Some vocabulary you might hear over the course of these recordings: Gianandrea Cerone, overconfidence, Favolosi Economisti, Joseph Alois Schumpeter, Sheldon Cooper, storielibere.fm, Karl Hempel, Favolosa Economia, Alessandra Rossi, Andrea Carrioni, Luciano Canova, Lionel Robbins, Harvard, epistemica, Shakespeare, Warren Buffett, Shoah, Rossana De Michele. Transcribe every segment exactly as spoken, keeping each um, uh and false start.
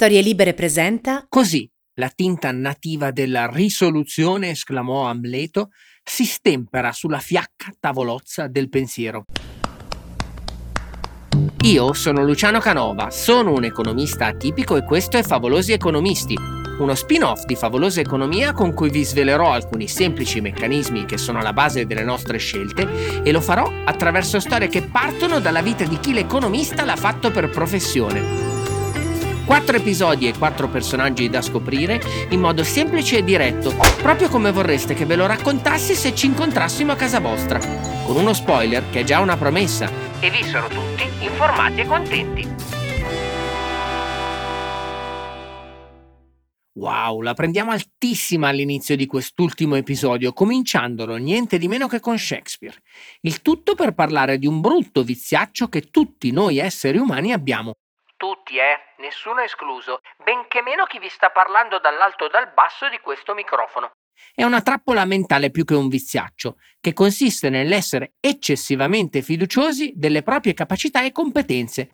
Storie Libere presenta Così, la tinta nativa della risoluzione, esclamò Amleto, si stempera sulla fiacca tavolozza del pensiero. Io sono Luciano Canova, sono un economista atipico e questo è Favolosi Economisti, uno spin-off di Favolosa Economia con cui vi svelerò alcuni semplici meccanismi che sono alla base delle nostre scelte e lo farò attraverso storie che partono dalla vita di chi l'economista l'ha fatto per professione. Quattro episodi e quattro personaggi da scoprire in modo semplice e diretto, proprio come vorreste che ve lo raccontassi se ci incontrassimo a casa vostra, con uno spoiler che è già una promessa, e vissero tutti informati e contenti. Wow, la prendiamo altissima all'inizio di quest'ultimo episodio, cominciandolo niente di meno che con Shakespeare. Il tutto per parlare di un brutto viziaccio che tutti noi esseri umani abbiamo. Tutti, eh? Nessuno escluso, benché meno chi vi sta parlando dall'alto o dal basso di questo microfono. È una trappola mentale più che un viziaccio, che consiste nell'essere eccessivamente fiduciosi delle proprie capacità e competenze.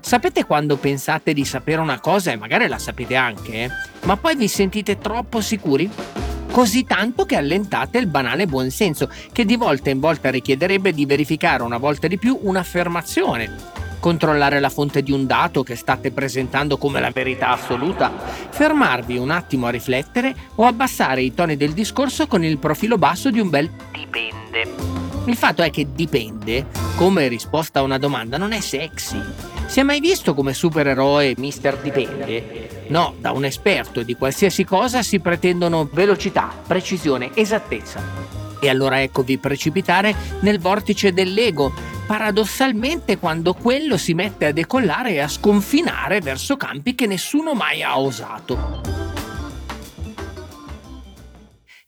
Sapete quando pensate di sapere una cosa e magari la sapete anche, eh? Ma poi vi sentite troppo sicuri? Così tanto che allentate il banale buonsenso, che di volta in volta richiederebbe di verificare una volta di più un'affermazione, controllare la fonte di un dato che state presentando come la verità assoluta, fermarvi un attimo a riflettere o abbassare i toni del discorso con il profilo basso di un bel dipende. Il fatto è che dipende, come risposta a una domanda, non è sexy. Si è mai visto come supereroe mister Dipende? No, da un esperto di qualsiasi cosa si pretendono velocità, precisione, esattezza. E allora eccovi precipitare nel vortice dell'ego, paradossalmente quando quello si mette a decollare e a sconfinare verso campi che nessuno mai ha osato.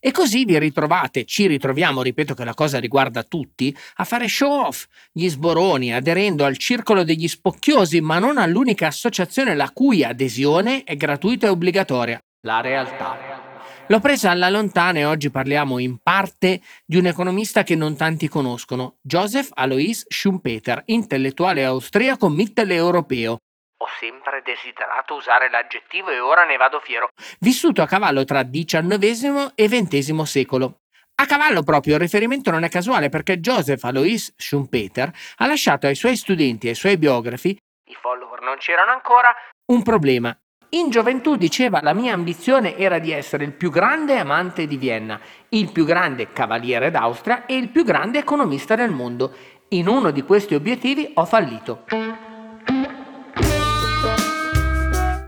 E così vi ritrovate, ci ritroviamo, ripeto che la cosa riguarda tutti, a fare show off, gli sboroni, aderendo al circolo degli spocchiosi, ma non all'unica associazione la cui adesione è gratuita e obbligatoria, la realtà. L'ho presa alla lontana e oggi parliamo in parte di un economista che non tanti conoscono, Joseph Alois Schumpeter, intellettuale austriaco mitteleuropeo. Ho sempre desiderato usare l'aggettivo e ora ne vado fiero. Vissuto a cavallo tra diciannovesimo e ventesimo secolo. A cavallo proprio, il riferimento non è casuale perché Joseph Alois Schumpeter ha lasciato ai suoi studenti e ai suoi biografi, i follower non c'erano ancora, un problema. In gioventù diceva: la mia ambizione era di essere il più grande amante di Vienna, il più grande cavaliere d'Austria e il più grande economista del mondo. In uno di questi obiettivi ho fallito.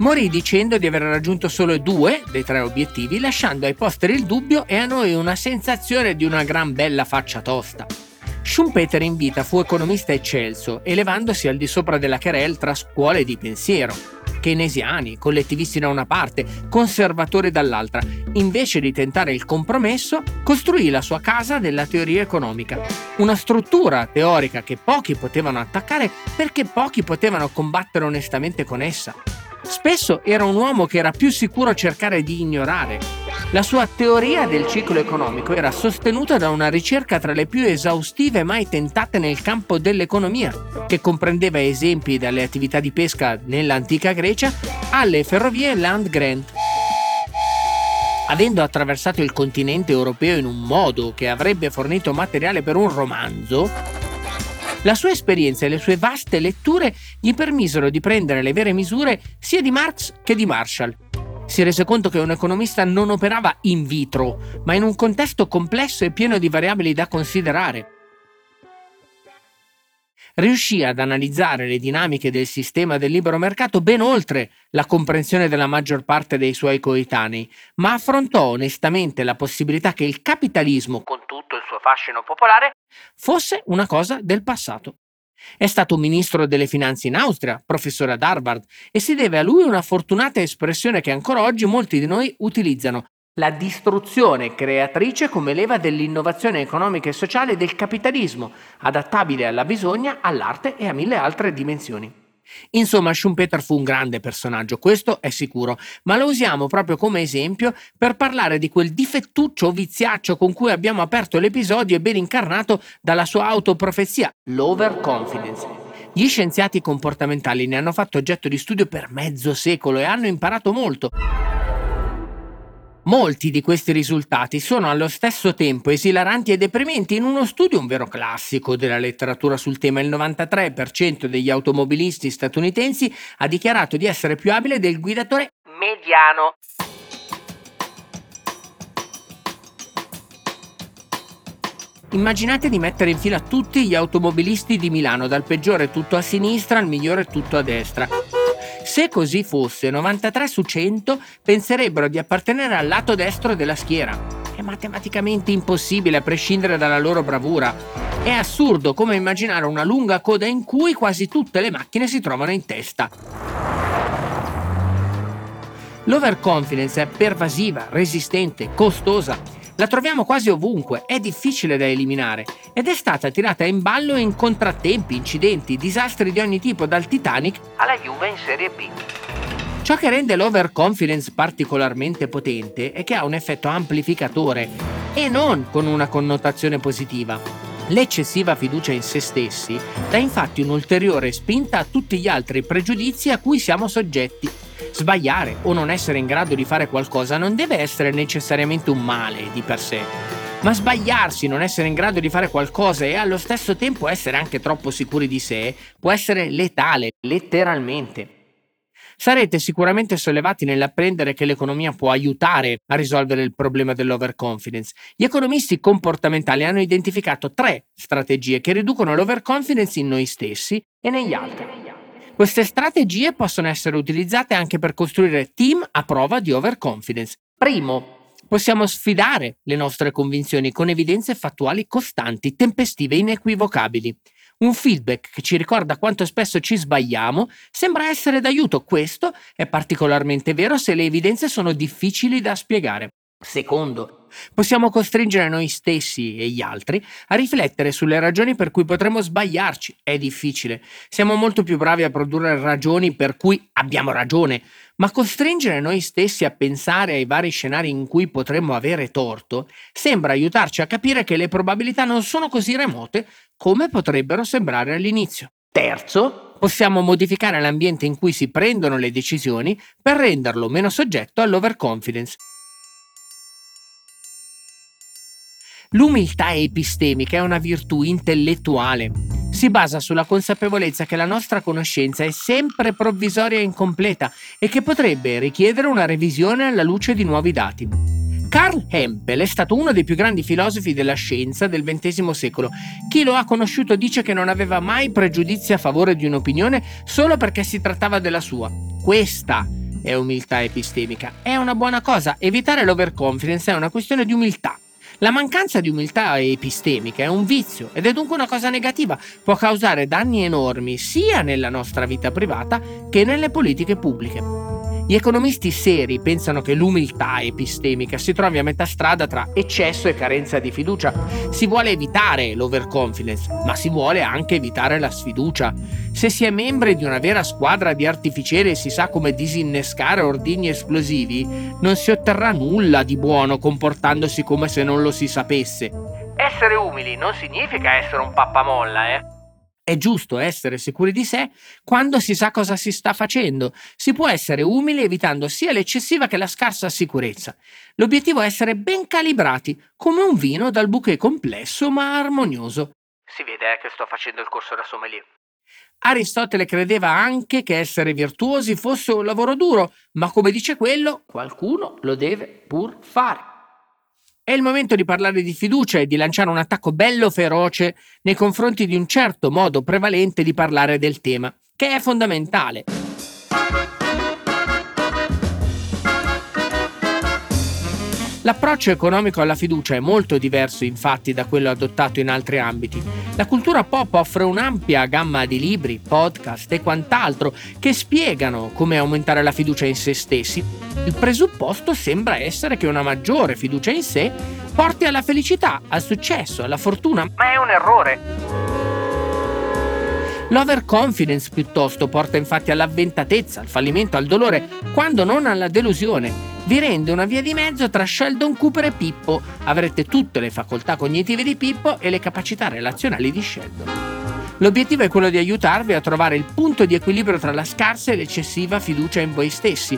Morì dicendo di aver raggiunto solo due dei tre obiettivi, lasciando ai posteri il dubbio e a noi una sensazione di una gran bella faccia tosta. Schumpeter in vita fu economista eccelso, elevandosi al di sopra della querela tra scuole di pensiero, keynesiani, collettivisti da una parte, conservatori dall'altra. Invece di tentare il compromesso, costruì la sua casa della teoria economica, una struttura teorica che pochi potevano attaccare perché pochi potevano combattere onestamente con essa. Spesso era un uomo che era più sicuro cercare di ignorare. La sua teoria del ciclo economico era sostenuta da una ricerca tra le più esaustive mai tentate nel campo dell'economia, che comprendeva esempi dalle attività di pesca nell'antica Grecia alle ferrovie land grant. Avendo attraversato il continente europeo in un modo che avrebbe fornito materiale per un romanzo, la sua esperienza e le sue vaste letture gli permisero di prendere le vere misure sia di Marx che di Marshall. Si rese conto che un economista non operava in vitro, ma in un contesto complesso e pieno di variabili da considerare. Riuscì ad analizzare le dinamiche del sistema del libero mercato ben oltre la comprensione della maggior parte dei suoi coetanei, ma affrontò onestamente la possibilità che il capitalismo, con tutto il suo fascino popolare, fosse una cosa del passato. È stato ministro delle finanze in Austria, professore ad Harvard, e si deve a lui una fortunata espressione che ancora oggi molti di noi utilizzano: la distruzione creatrice come leva dell'innovazione economica e sociale del capitalismo, adattabile alla bisogna, all'arte e a mille altre dimensioni. Insomma, Schumpeter fu un grande personaggio, questo è sicuro, ma lo usiamo proprio come esempio per parlare di quel difettuccio o viziaccio con cui abbiamo aperto l'episodio e ben incarnato dalla sua autoprofezia, l'overconfidence. Gli scienziati comportamentali ne hanno fatto oggetto di studio per mezzo secolo e hanno imparato molto. Molti di questi risultati sono allo stesso tempo esilaranti e deprimenti. In uno studio, un vero classico della letteratura sul tema, il novantatré per cento degli automobilisti statunitensi ha dichiarato di essere più abile del guidatore mediano. Immaginate di mettere in fila tutti gli automobilisti di Milano, dal peggiore tutto a sinistra al migliore tutto a destra. Se così fosse, novantatré su cento penserebbero di appartenere al lato destro della schiera. È matematicamente impossibile, a prescindere dalla loro bravura. È assurdo come immaginare una lunga coda in cui quasi tutte le macchine si trovano in testa. L'overconfidence è pervasiva, resistente, costosa. La troviamo quasi ovunque, è difficile da eliminare ed è stata tirata in ballo in contrattempi, incidenti, disastri di ogni tipo, dal Titanic alla Juve in Serie B. Ciò che rende l'overconfidence particolarmente potente è che ha un effetto amplificatore e non con una connotazione positiva. L'eccessiva fiducia in se stessi dà infatti un'ulteriore spinta a tutti gli altri pregiudizi a cui siamo soggetti. Sbagliare o non essere in grado di fare qualcosa non deve essere necessariamente un male di per sé, ma sbagliarsi, non essere in grado di fare qualcosa e allo stesso tempo essere anche troppo sicuri di sé può essere letale, letteralmente. Sarete sicuramente sollevati nell'apprendere che l'economia può aiutare a risolvere il problema dell'overconfidence. Gli economisti comportamentali hanno identificato tre strategie che riducono l'overconfidence in noi stessi e negli altri. Queste strategie possono essere utilizzate anche per costruire team a prova di overconfidence. Primo, possiamo sfidare le nostre convinzioni con evidenze fattuali costanti, tempestive, inequivocabili. Un feedback che ci ricorda quanto spesso ci sbagliamo sembra essere d'aiuto. Questo è particolarmente vero se le evidenze sono difficili da spiegare. Secondo, possiamo costringere noi stessi e gli altri a riflettere sulle ragioni per cui potremmo sbagliarci. È difficile. Siamo molto più bravi a produrre ragioni per cui abbiamo ragione, ma costringere noi stessi a pensare ai vari scenari in cui potremmo avere torto sembra aiutarci a capire che le probabilità non sono così remote come potrebbero sembrare all'inizio. Terzo, possiamo modificare l'ambiente in cui si prendono le decisioni per renderlo meno soggetto all'overconfidence. L'umiltà epistemica è una virtù intellettuale. Si basa sulla consapevolezza che la nostra conoscenza è sempre provvisoria e incompleta e che potrebbe richiedere una revisione alla luce di nuovi dati. Karl Hempel è stato uno dei più grandi filosofi della scienza del ventesimo secolo. Chi lo ha conosciuto dice che non aveva mai pregiudizi a favore di un'opinione solo perché si trattava della sua. Questa è umiltà epistemica. È una buona cosa. Evitare l'overconfidence è una questione di umiltà. La mancanza di umiltà epistemica è un vizio ed è dunque una cosa negativa, può causare danni enormi sia nella nostra vita privata che nelle politiche pubbliche. Gli economisti seri pensano che l'umiltà epistemica si trovi a metà strada tra eccesso e carenza di fiducia. Si vuole evitare l'overconfidence, ma si vuole anche evitare la sfiducia. Se si è membri di una vera squadra di artificieri e si sa come disinnescare ordigni esplosivi, non si otterrà nulla di buono comportandosi come se non lo si sapesse. Essere umili non significa essere un pappamolla, eh? È giusto essere sicuri di sé quando si sa cosa si sta facendo. Si può essere umili evitando sia l'eccessiva che la scarsa sicurezza. L'obiettivo è essere ben calibrati, come un vino dal bouquet complesso ma armonioso. Si vede eh, che sto facendo il corso da sommelier. Aristotele credeva anche che essere virtuosi fosse un lavoro duro, ma come dice quello, qualcuno lo deve pur fare. È il momento di parlare di fiducia e di lanciare un attacco bello feroce nei confronti di un certo modo prevalente di parlare del tema, che è fondamentale. L'approccio economico alla fiducia è molto diverso, infatti, da quello adottato in altri ambiti. La cultura pop offre un'ampia gamma di libri, podcast e quant'altro che spiegano come aumentare la fiducia in se stessi. Il presupposto sembra essere che una maggiore fiducia in sé porti alla felicità, al successo, alla fortuna, ma è un errore. L'overconfidence piuttosto porta infatti all'avventatezza, al fallimento, al dolore, quando non alla delusione. Vi rende una via di mezzo tra Sheldon Cooper e Pippo. Avrete tutte le facoltà cognitive di Pippo e le capacità relazionali di Sheldon. L'obiettivo è quello di aiutarvi a trovare il punto di equilibrio tra la scarsa e l'eccessiva fiducia in voi stessi.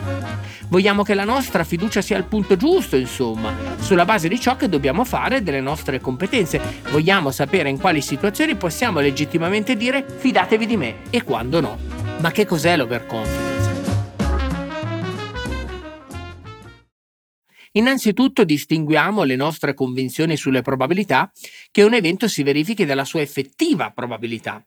Vogliamo che la nostra fiducia sia al punto giusto, insomma, sulla base di ciò che dobbiamo fare e delle nostre competenze. Vogliamo sapere in quali situazioni possiamo legittimamente dire fidatevi di me e quando no. Ma che cos'è l'overconfidence? Innanzitutto distinguiamo le nostre convinzioni sulle probabilità che un evento si verifichi dalla sua effettiva probabilità.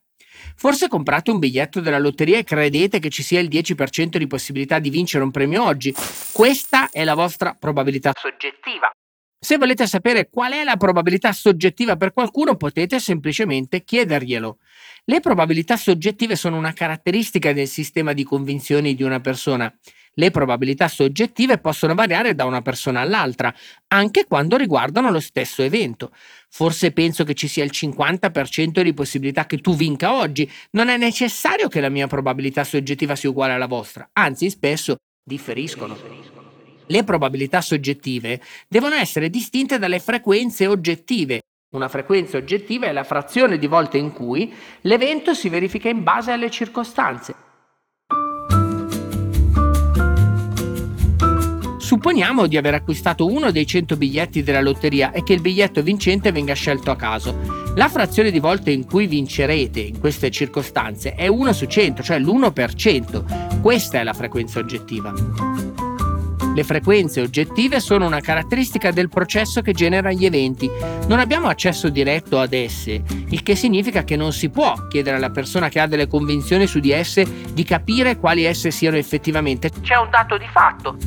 Forse comprate un biglietto della lotteria e credete che ci sia il dieci per cento di possibilità di vincere un premio oggi. Questa è la vostra probabilità soggettiva. Se volete sapere qual è la probabilità soggettiva per qualcuno, potete semplicemente chiederglielo. Le probabilità soggettive sono una caratteristica del sistema di convinzioni di una persona. Le probabilità soggettive possono variare da una persona all'altra, anche quando riguardano lo stesso evento. Forse penso che ci sia il cinquanta per cento di possibilità che tu vinca oggi. Non è necessario che la mia probabilità soggettiva sia uguale alla vostra, anzi spesso differiscono. Le probabilità soggettive devono essere distinte dalle frequenze oggettive. Una frequenza oggettiva è la frazione di volte in cui l'evento si verifica in base alle circostanze. Supponiamo di aver acquistato uno dei cento biglietti della lotteria e che il biglietto vincente venga scelto a caso. La frazione di volte in cui vincerete in queste circostanze è uno su cento, cioè l'uno per cento. Questa è la frequenza oggettiva. Le frequenze oggettive sono una caratteristica del processo che genera gli eventi. Non abbiamo accesso diretto ad esse, il che significa che non si può chiedere alla persona che ha delle convinzioni su di esse di capire quali esse siano effettivamente. C'è un dato di fatto.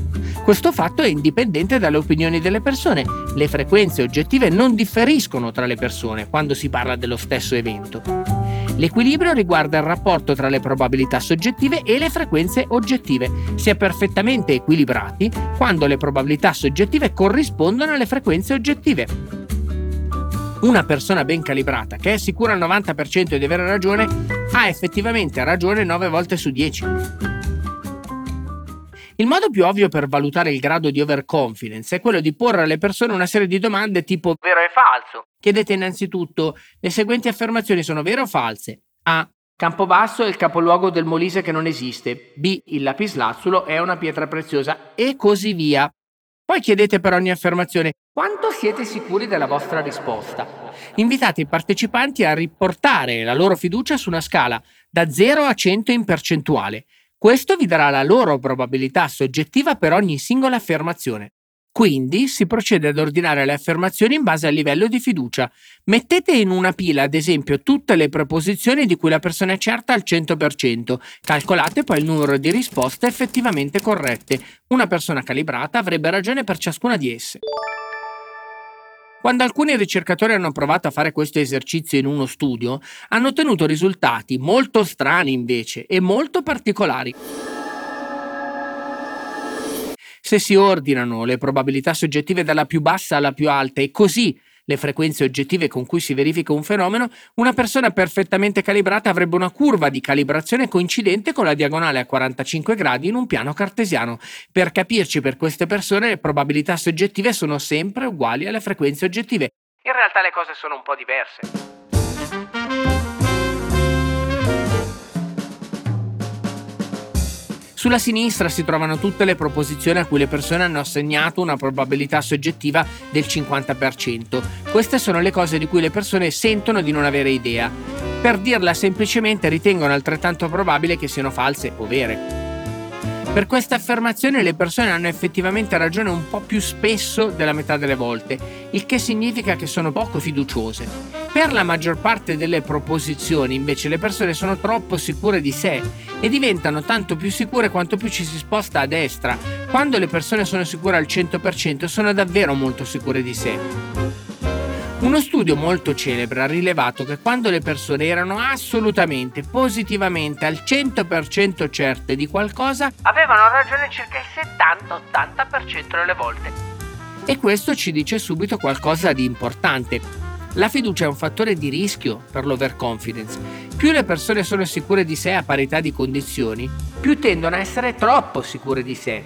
Questo fatto è indipendente dalle opinioni delle persone. Le frequenze oggettive non differiscono tra le persone quando si parla dello stesso evento. L'equilibrio riguarda il rapporto tra le probabilità soggettive e le frequenze oggettive. Si è perfettamente equilibrati quando le probabilità soggettive corrispondono alle frequenze oggettive. Una persona ben calibrata, che è sicura al novanta per cento di avere ragione, ha effettivamente ragione nove volte su dieci. Il modo più ovvio per valutare il grado di overconfidence è quello di porre alle persone una serie di domande tipo vero e falso. Chiedete innanzitutto: le seguenti affermazioni sono vere o false? A. Campobasso è il capoluogo del Molise che non esiste. B. Il lapislazzulo è una pietra preziosa, e così via. Poi chiedete per ogni affermazione: quanto siete sicuri della vostra risposta? Invitate i partecipanti a riportare la loro fiducia su una scala da zero a cento in percentuale. Questo vi darà la loro probabilità soggettiva per ogni singola affermazione. Quindi si procede ad ordinare le affermazioni in base al livello di fiducia. Mettete in una pila, ad esempio, tutte le proposizioni di cui la persona è certa al cento per cento. Calcolate poi il numero di risposte effettivamente corrette. Una persona calibrata avrebbe ragione per ciascuna di esse. Quando alcuni ricercatori hanno provato a fare questo esercizio in uno studio, hanno ottenuto risultati molto strani invece e molto particolari. Se si ordinano le probabilità soggettive dalla più bassa alla più alta e così le frequenze oggettive con cui si verifica un fenomeno, una persona perfettamente calibrata avrebbe una curva di calibrazione coincidente con la diagonale a quarantacinque gradi in un piano cartesiano. Per capirci, per queste persone le probabilità soggettive sono sempre uguali alle frequenze oggettive. In realtà le cose sono un po' diverse. Sulla sinistra si trovano tutte le proposizioni a cui le persone hanno assegnato una probabilità soggettiva del cinquanta per cento. Queste sono le cose di cui le persone sentono di non avere idea. Per dirla semplicemente, ritengono altrettanto probabile che siano false o vere. Per questa affermazione le persone hanno effettivamente ragione un po' più spesso della metà delle volte, il che significa che sono poco fiduciose. Per la maggior parte delle proposizioni, invece, le persone sono troppo sicure di sé e diventano tanto più sicure quanto più ci si sposta a destra. Quando le persone sono sicure al cento per cento, sono davvero molto sicure di sé. Uno studio molto celebre ha rilevato che quando le persone erano assolutamente, positivamente, al cento per cento certe di qualcosa, avevano ragione circa il settanta ottanta per cento delle volte. E questo ci dice subito qualcosa di importante. La fiducia è un fattore di rischio per l'overconfidence. Più le persone sono sicure di sé a parità di condizioni, più tendono a essere troppo sicure di sé.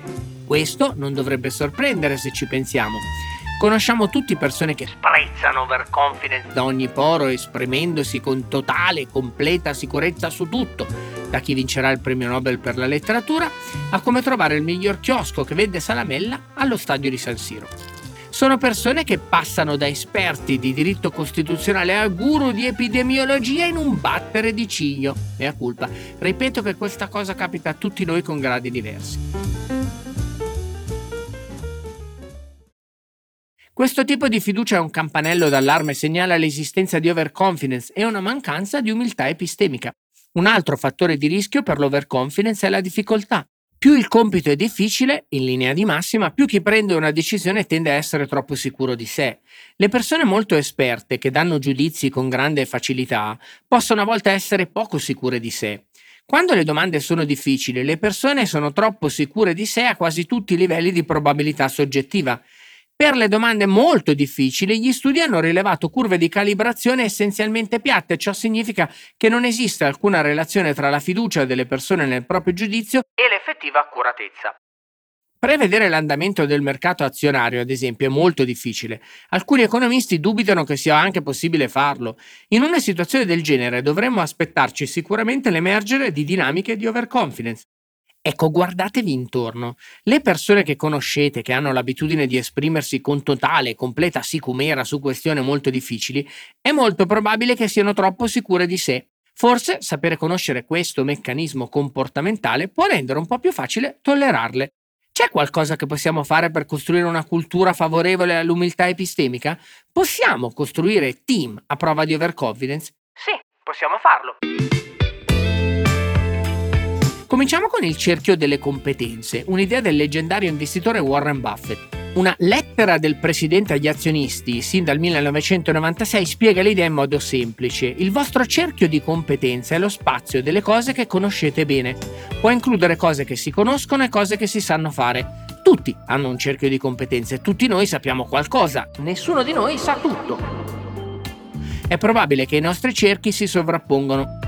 Questo non dovrebbe sorprendere se ci pensiamo. Conosciamo tutti persone che sprezzano overconfidence da ogni poro, esprimendosi con totale e completa sicurezza su tutto, da chi vincerà il premio Nobel per la letteratura a come trovare il miglior chiosco che vende salamella allo stadio di San Siro. Sono persone che passano da esperti di diritto costituzionale a guru di epidemiologia in un battere di ciglio. Mea culpa. Ripeto che questa cosa capita a tutti noi con gradi diversi. Questo tipo di fiducia è un campanello d'allarme, segnala l'esistenza di overconfidence e una mancanza di umiltà epistemica. Un altro fattore di rischio per l'overconfidence è la difficoltà. Più il compito è difficile, in linea di massima, più chi prende una decisione tende a essere troppo sicuro di sé. Le persone molto esperte, che danno giudizi con grande facilità, possono a volte essere poco sicure di sé. Quando le domande sono difficili, le persone sono troppo sicure di sé a quasi tutti i livelli di probabilità soggettiva. Per le domande molto difficili, gli studi hanno rilevato curve di calibrazione essenzialmente piatte. Ciò significa che non esiste alcuna relazione tra la fiducia delle persone nel proprio giudizio e l'effettiva accuratezza. Prevedere l'andamento del mercato azionario, ad esempio, è molto difficile. Alcuni economisti dubitano che sia anche possibile farlo. In una situazione del genere dovremmo aspettarci sicuramente l'emergere di dinamiche di overconfidence. Ecco, guardatevi intorno. Le persone che conoscete, che hanno l'abitudine di esprimersi con totale e completa sicumera su questioni molto difficili, è molto probabile che siano troppo sicure di sé. Forse sapere conoscere questo meccanismo comportamentale può rendere un po' più facile tollerarle. C'è qualcosa che possiamo fare per costruire una cultura favorevole all'umiltà epistemica? Possiamo costruire team a prova di overconfidence? Sì, possiamo farlo. Cominciamo con il cerchio delle competenze, un'idea del leggendario investitore Warren Buffett. Una lettera del presidente agli azionisti, sin dal millenovecentonovantasei, spiega l'idea in modo semplice. Il vostro cerchio di competenze è lo spazio delle cose che conoscete bene. Può includere cose che si conoscono e cose che si sanno fare. Tutti hanno un cerchio di competenze, tutti noi sappiamo qualcosa, nessuno di noi sa tutto. È probabile che i nostri cerchi si sovrappongano.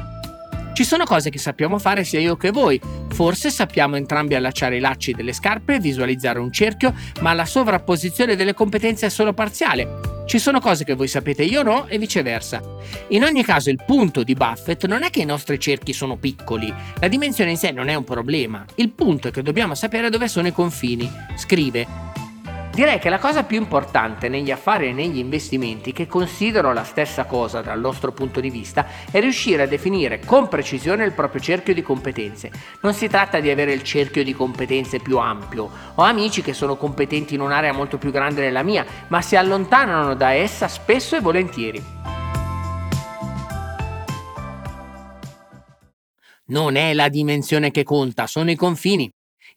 Ci sono cose che sappiamo fare sia io che voi, forse sappiamo entrambi allacciare i lacci delle scarpe e visualizzare un cerchio, ma la sovrapposizione delle competenze è solo parziale. Ci sono cose che voi sapete io no e viceversa. In ogni caso il punto di Buffett non è che i nostri cerchi sono piccoli, la dimensione in sé non è un problema, il punto è che dobbiamo sapere dove sono i confini, scrive. Direi che la cosa più importante negli affari e negli investimenti, che considero la stessa cosa dal nostro punto di vista, è riuscire a definire con precisione il proprio cerchio di competenze. Non si tratta di avere il cerchio di competenze più ampio. Ho amici che sono competenti in un'area molto più grande della mia, ma si allontanano da essa spesso e volentieri. Non è la dimensione che conta, sono i confini.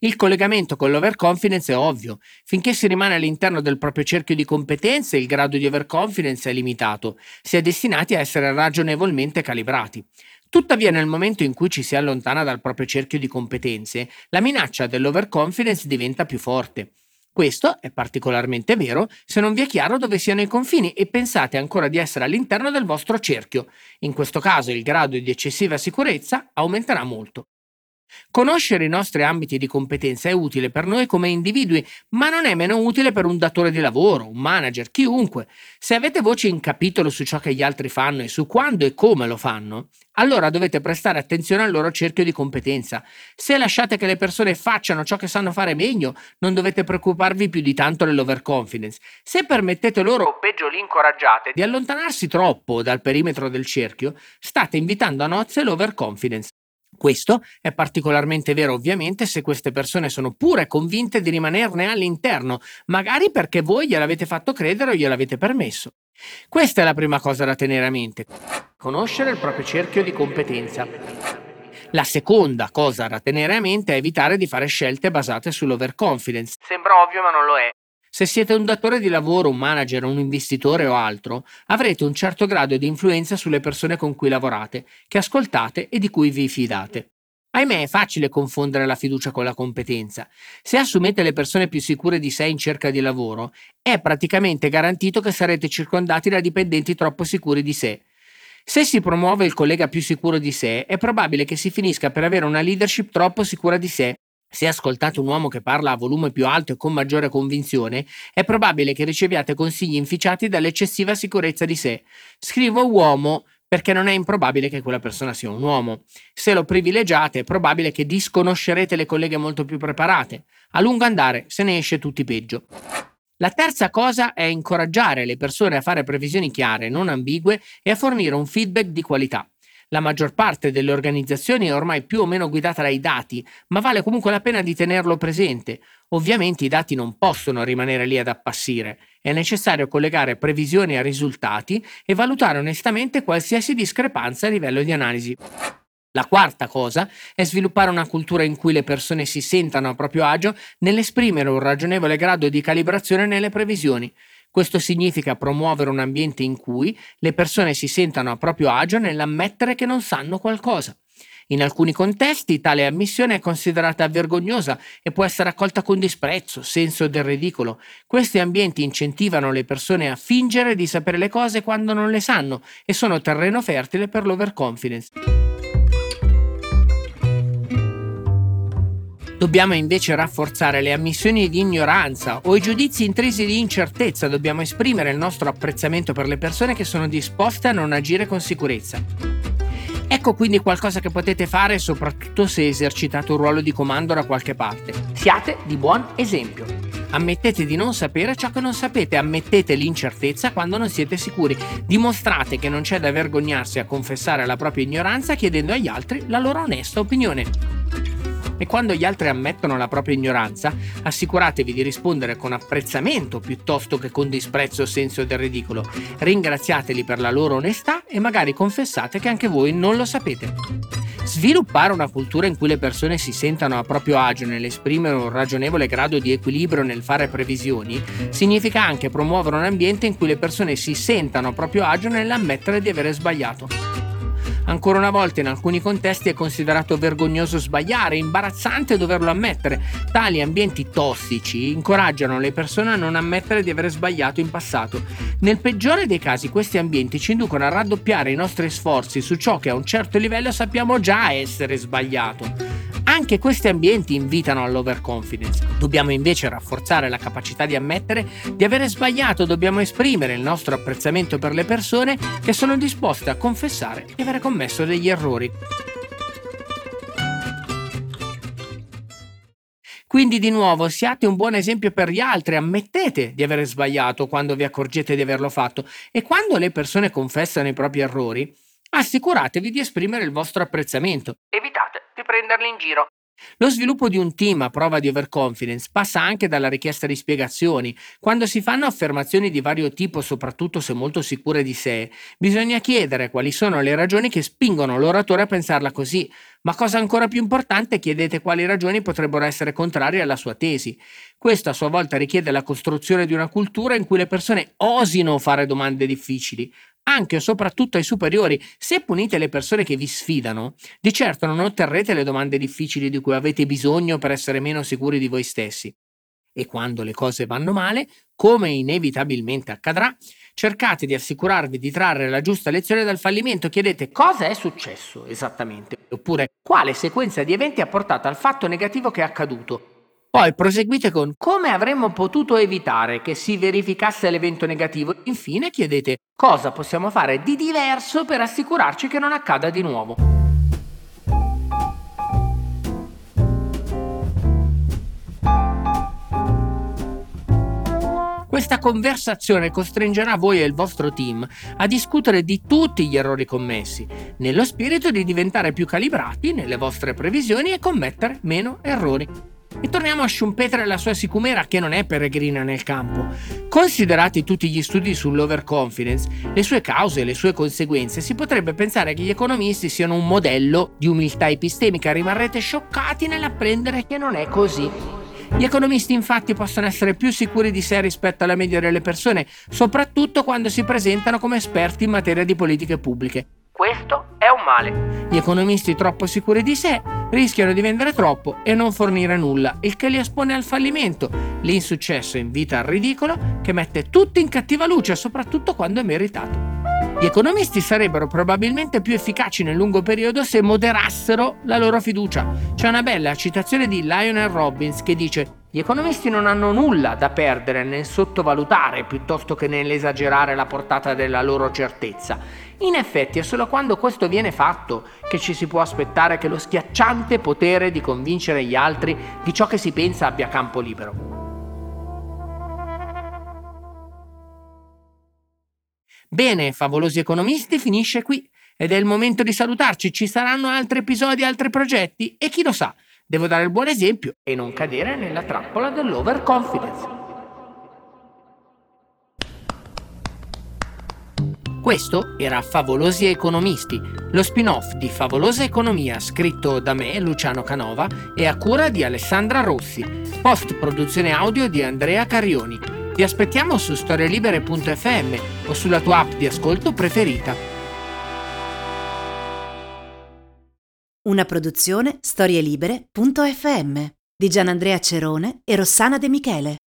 Il collegamento con l'overconfidence è ovvio. Finché si rimane all'interno del proprio cerchio di competenze, il grado di overconfidence è limitato. Si è destinati a essere ragionevolmente calibrati. Tuttavia, nel momento in cui ci si allontana dal proprio cerchio di competenze, la minaccia dell'overconfidence diventa più forte. Questo è particolarmente vero se non vi è chiaro dove siano i confini e pensate ancora di essere all'interno del vostro cerchio. In questo caso, il grado di eccessiva sicurezza aumenterà molto. Conoscere i nostri ambiti di competenza è utile per noi come individui, ma non è meno utile per un datore di lavoro, un manager, chiunque. Se avete voce in capitolo su ciò che gli altri fanno e su quando e come lo fanno, allora dovete prestare attenzione al loro cerchio di competenza. Se lasciate che le persone facciano ciò che sanno fare meglio, non dovete preoccuparvi più di tanto dell'overconfidence. Se permettete loro, o peggio li incoraggiate, di allontanarsi troppo dal perimetro del cerchio, state invitando a nozze l'overconfidence. Questo è particolarmente vero ovviamente se queste persone sono pure convinte di rimanerne all'interno, magari perché voi gliel'avete fatto credere o gliel'avete permesso. Questa è la prima cosa da tenere a mente: conoscere il proprio cerchio di competenza. La seconda cosa da tenere a mente è evitare di fare scelte basate sull'overconfidence. Sembra ovvio ma non lo è. Se siete un datore di lavoro, un manager, un investitore o altro, avrete un certo grado di influenza sulle persone con cui lavorate, che ascoltate e di cui vi fidate. Ahimè, è facile confondere la fiducia con la competenza. Se assumete le persone più sicure di sé in cerca di lavoro, è praticamente garantito che sarete circondati da dipendenti troppo sicuri di sé. Se si promuove il collega più sicuro di sé, è probabile che si finisca per avere una leadership troppo sicura di sé. Se ascoltate un uomo che parla a volume più alto e con maggiore convinzione, è probabile che riceviate consigli inficiati dall'eccessiva sicurezza di sé. Scrivo uomo perché non è improbabile che quella persona sia un uomo. Se lo privilegiate, è probabile che disconoscerete le colleghe molto più preparate. A lungo andare se ne esce tutti peggio. La terza cosa è incoraggiare le persone a fare previsioni chiare, non ambigue, e a fornire un feedback di qualità. La maggior parte delle organizzazioni è ormai più o meno guidata dai dati, ma vale comunque la pena di tenerlo presente. Ovviamente i dati non possono rimanere lì ad appassire. È necessario collegare previsioni a risultati e valutare onestamente qualsiasi discrepanza a livello di analisi. La quarta cosa è sviluppare una cultura in cui le persone si sentano a proprio agio nell'esprimere un ragionevole grado di calibrazione nelle previsioni. Questo significa promuovere un ambiente in cui le persone si sentano a proprio agio nell'ammettere che non sanno qualcosa. In alcuni contesti tale ammissione è considerata vergognosa e può essere accolta con disprezzo, senso del ridicolo. Questi ambienti incentivano le persone a fingere di sapere le cose quando non le sanno e sono terreno fertile per l'overconfidence. Dobbiamo invece rafforzare le ammissioni di ignoranza o i giudizi intrisi di incertezza. Dobbiamo esprimere il nostro apprezzamento per le persone che sono disposte a non agire con sicurezza. Ecco quindi qualcosa che potete fare, soprattutto se esercitate un ruolo di comando da qualche parte. Siate di buon esempio. Ammettete di non sapere ciò che non sapete, ammettete l'incertezza quando non siete sicuri. Dimostrate che non c'è da vergognarsi a confessare la propria ignoranza chiedendo agli altri la loro onesta opinione. E quando gli altri ammettono la propria ignoranza, assicuratevi di rispondere con apprezzamento piuttosto che con disprezzo o senso del ridicolo. Ringraziateli per la loro onestà e magari confessate che anche voi non lo sapete. Sviluppare una cultura in cui le persone si sentano a proprio agio nell'esprimere un ragionevole grado di equilibrio nel fare previsioni significa anche promuovere un ambiente in cui le persone si sentano a proprio agio nell'ammettere di avere sbagliato. Ancora una volta, in alcuni contesti è considerato vergognoso sbagliare, imbarazzante doverlo ammettere. Tali ambienti tossici incoraggiano le persone a non ammettere di aver sbagliato in passato. Nel peggiore dei casi, questi ambienti ci inducono a raddoppiare i nostri sforzi su ciò che a un certo livello sappiamo già essere sbagliato. Anche questi ambienti invitano all'overconfidence. Dobbiamo invece rafforzare la capacità di ammettere di avere sbagliato, dobbiamo esprimere il nostro apprezzamento per le persone che sono disposte a confessare di aver commesso degli errori. Quindi di nuovo, siate un buon esempio per gli altri, ammettete di aver sbagliato quando vi accorgete di averlo fatto e quando le persone confessano i propri errori, assicuratevi di esprimere il vostro apprezzamento. Evitate di prenderli in giro. Lo sviluppo di un team a prova di overconfidence passa anche dalla richiesta di spiegazioni. Quando si fanno affermazioni di vario tipo, soprattutto se molto sicure di sé, bisogna chiedere quali sono le ragioni che spingono l'oratore a pensarla così. Ma cosa ancora più importante, chiedete quali ragioni potrebbero essere contrarie alla sua tesi. Questo a sua volta richiede la costruzione di una cultura in cui le persone osino fare domande difficili, anche o soprattutto ai superiori. Se punite le persone che vi sfidano, di certo non otterrete le domande difficili di cui avete bisogno per essere meno sicuri di voi stessi. E quando le cose vanno male, come inevitabilmente accadrà, cercate di assicurarvi di trarre la giusta lezione dal fallimento. Chiedete cosa è successo esattamente, oppure quale sequenza di eventi ha portato al fatto negativo che è accaduto. Poi proseguite con come avremmo potuto evitare che si verificasse l'evento negativo. Infine chiedete cosa possiamo fare di diverso per assicurarci che non accada di nuovo. Questa conversazione costringerà voi e il vostro team a discutere di tutti gli errori commessi, nello spirito di diventare più calibrati nelle vostre previsioni e commettere meno errori. E torniamo a Schumpeter e la sua sicumera, che non è peregrina nel campo. Considerati tutti gli studi sull'overconfidence, le sue cause e le sue conseguenze, si potrebbe pensare che gli economisti siano un modello di umiltà epistemica. Rimarrete scioccati nell'apprendere che non è così. Gli economisti infatti possono essere più sicuri di sé rispetto alla media delle persone, soprattutto quando si presentano come esperti in materia di politiche pubbliche. Questo è un male. Gli economisti troppo sicuri di sé rischiano di vendere troppo e non fornire nulla, il che li espone al fallimento. L'insuccesso invita al ridicolo che mette tutti in cattiva luce, soprattutto quando è meritato. Gli economisti sarebbero probabilmente più efficaci nel lungo periodo se moderassero la loro fiducia. C'è una bella citazione di Lionel Robbins che dice: gli economisti non hanno nulla da perdere nel sottovalutare piuttosto che nell'esagerare la portata della loro certezza. In effetti è solo quando questo viene fatto che ci si può aspettare che lo schiacciante potere di convincere gli altri di ciò che si pensa abbia campo libero. Bene, favolosi economisti, finisce qui ed è il momento di salutarci. Ci saranno altri episodi, altri progetti e chi lo sa, devo dare il buon esempio e non cadere nella trappola dell'overconfidence. Questo era Favolosi Economisti, lo spin-off di Favolosa Economia, scritto da me, Luciano Canova, e a cura di Alessandra Rossi. Post-produzione audio di Andrea Carrioni. Ti aspettiamo su storie libere punto effe emme o sulla tua app di ascolto preferita. Una produzione storie libere punto effe emme di Gianandrea Cerone e Rossana De Michele.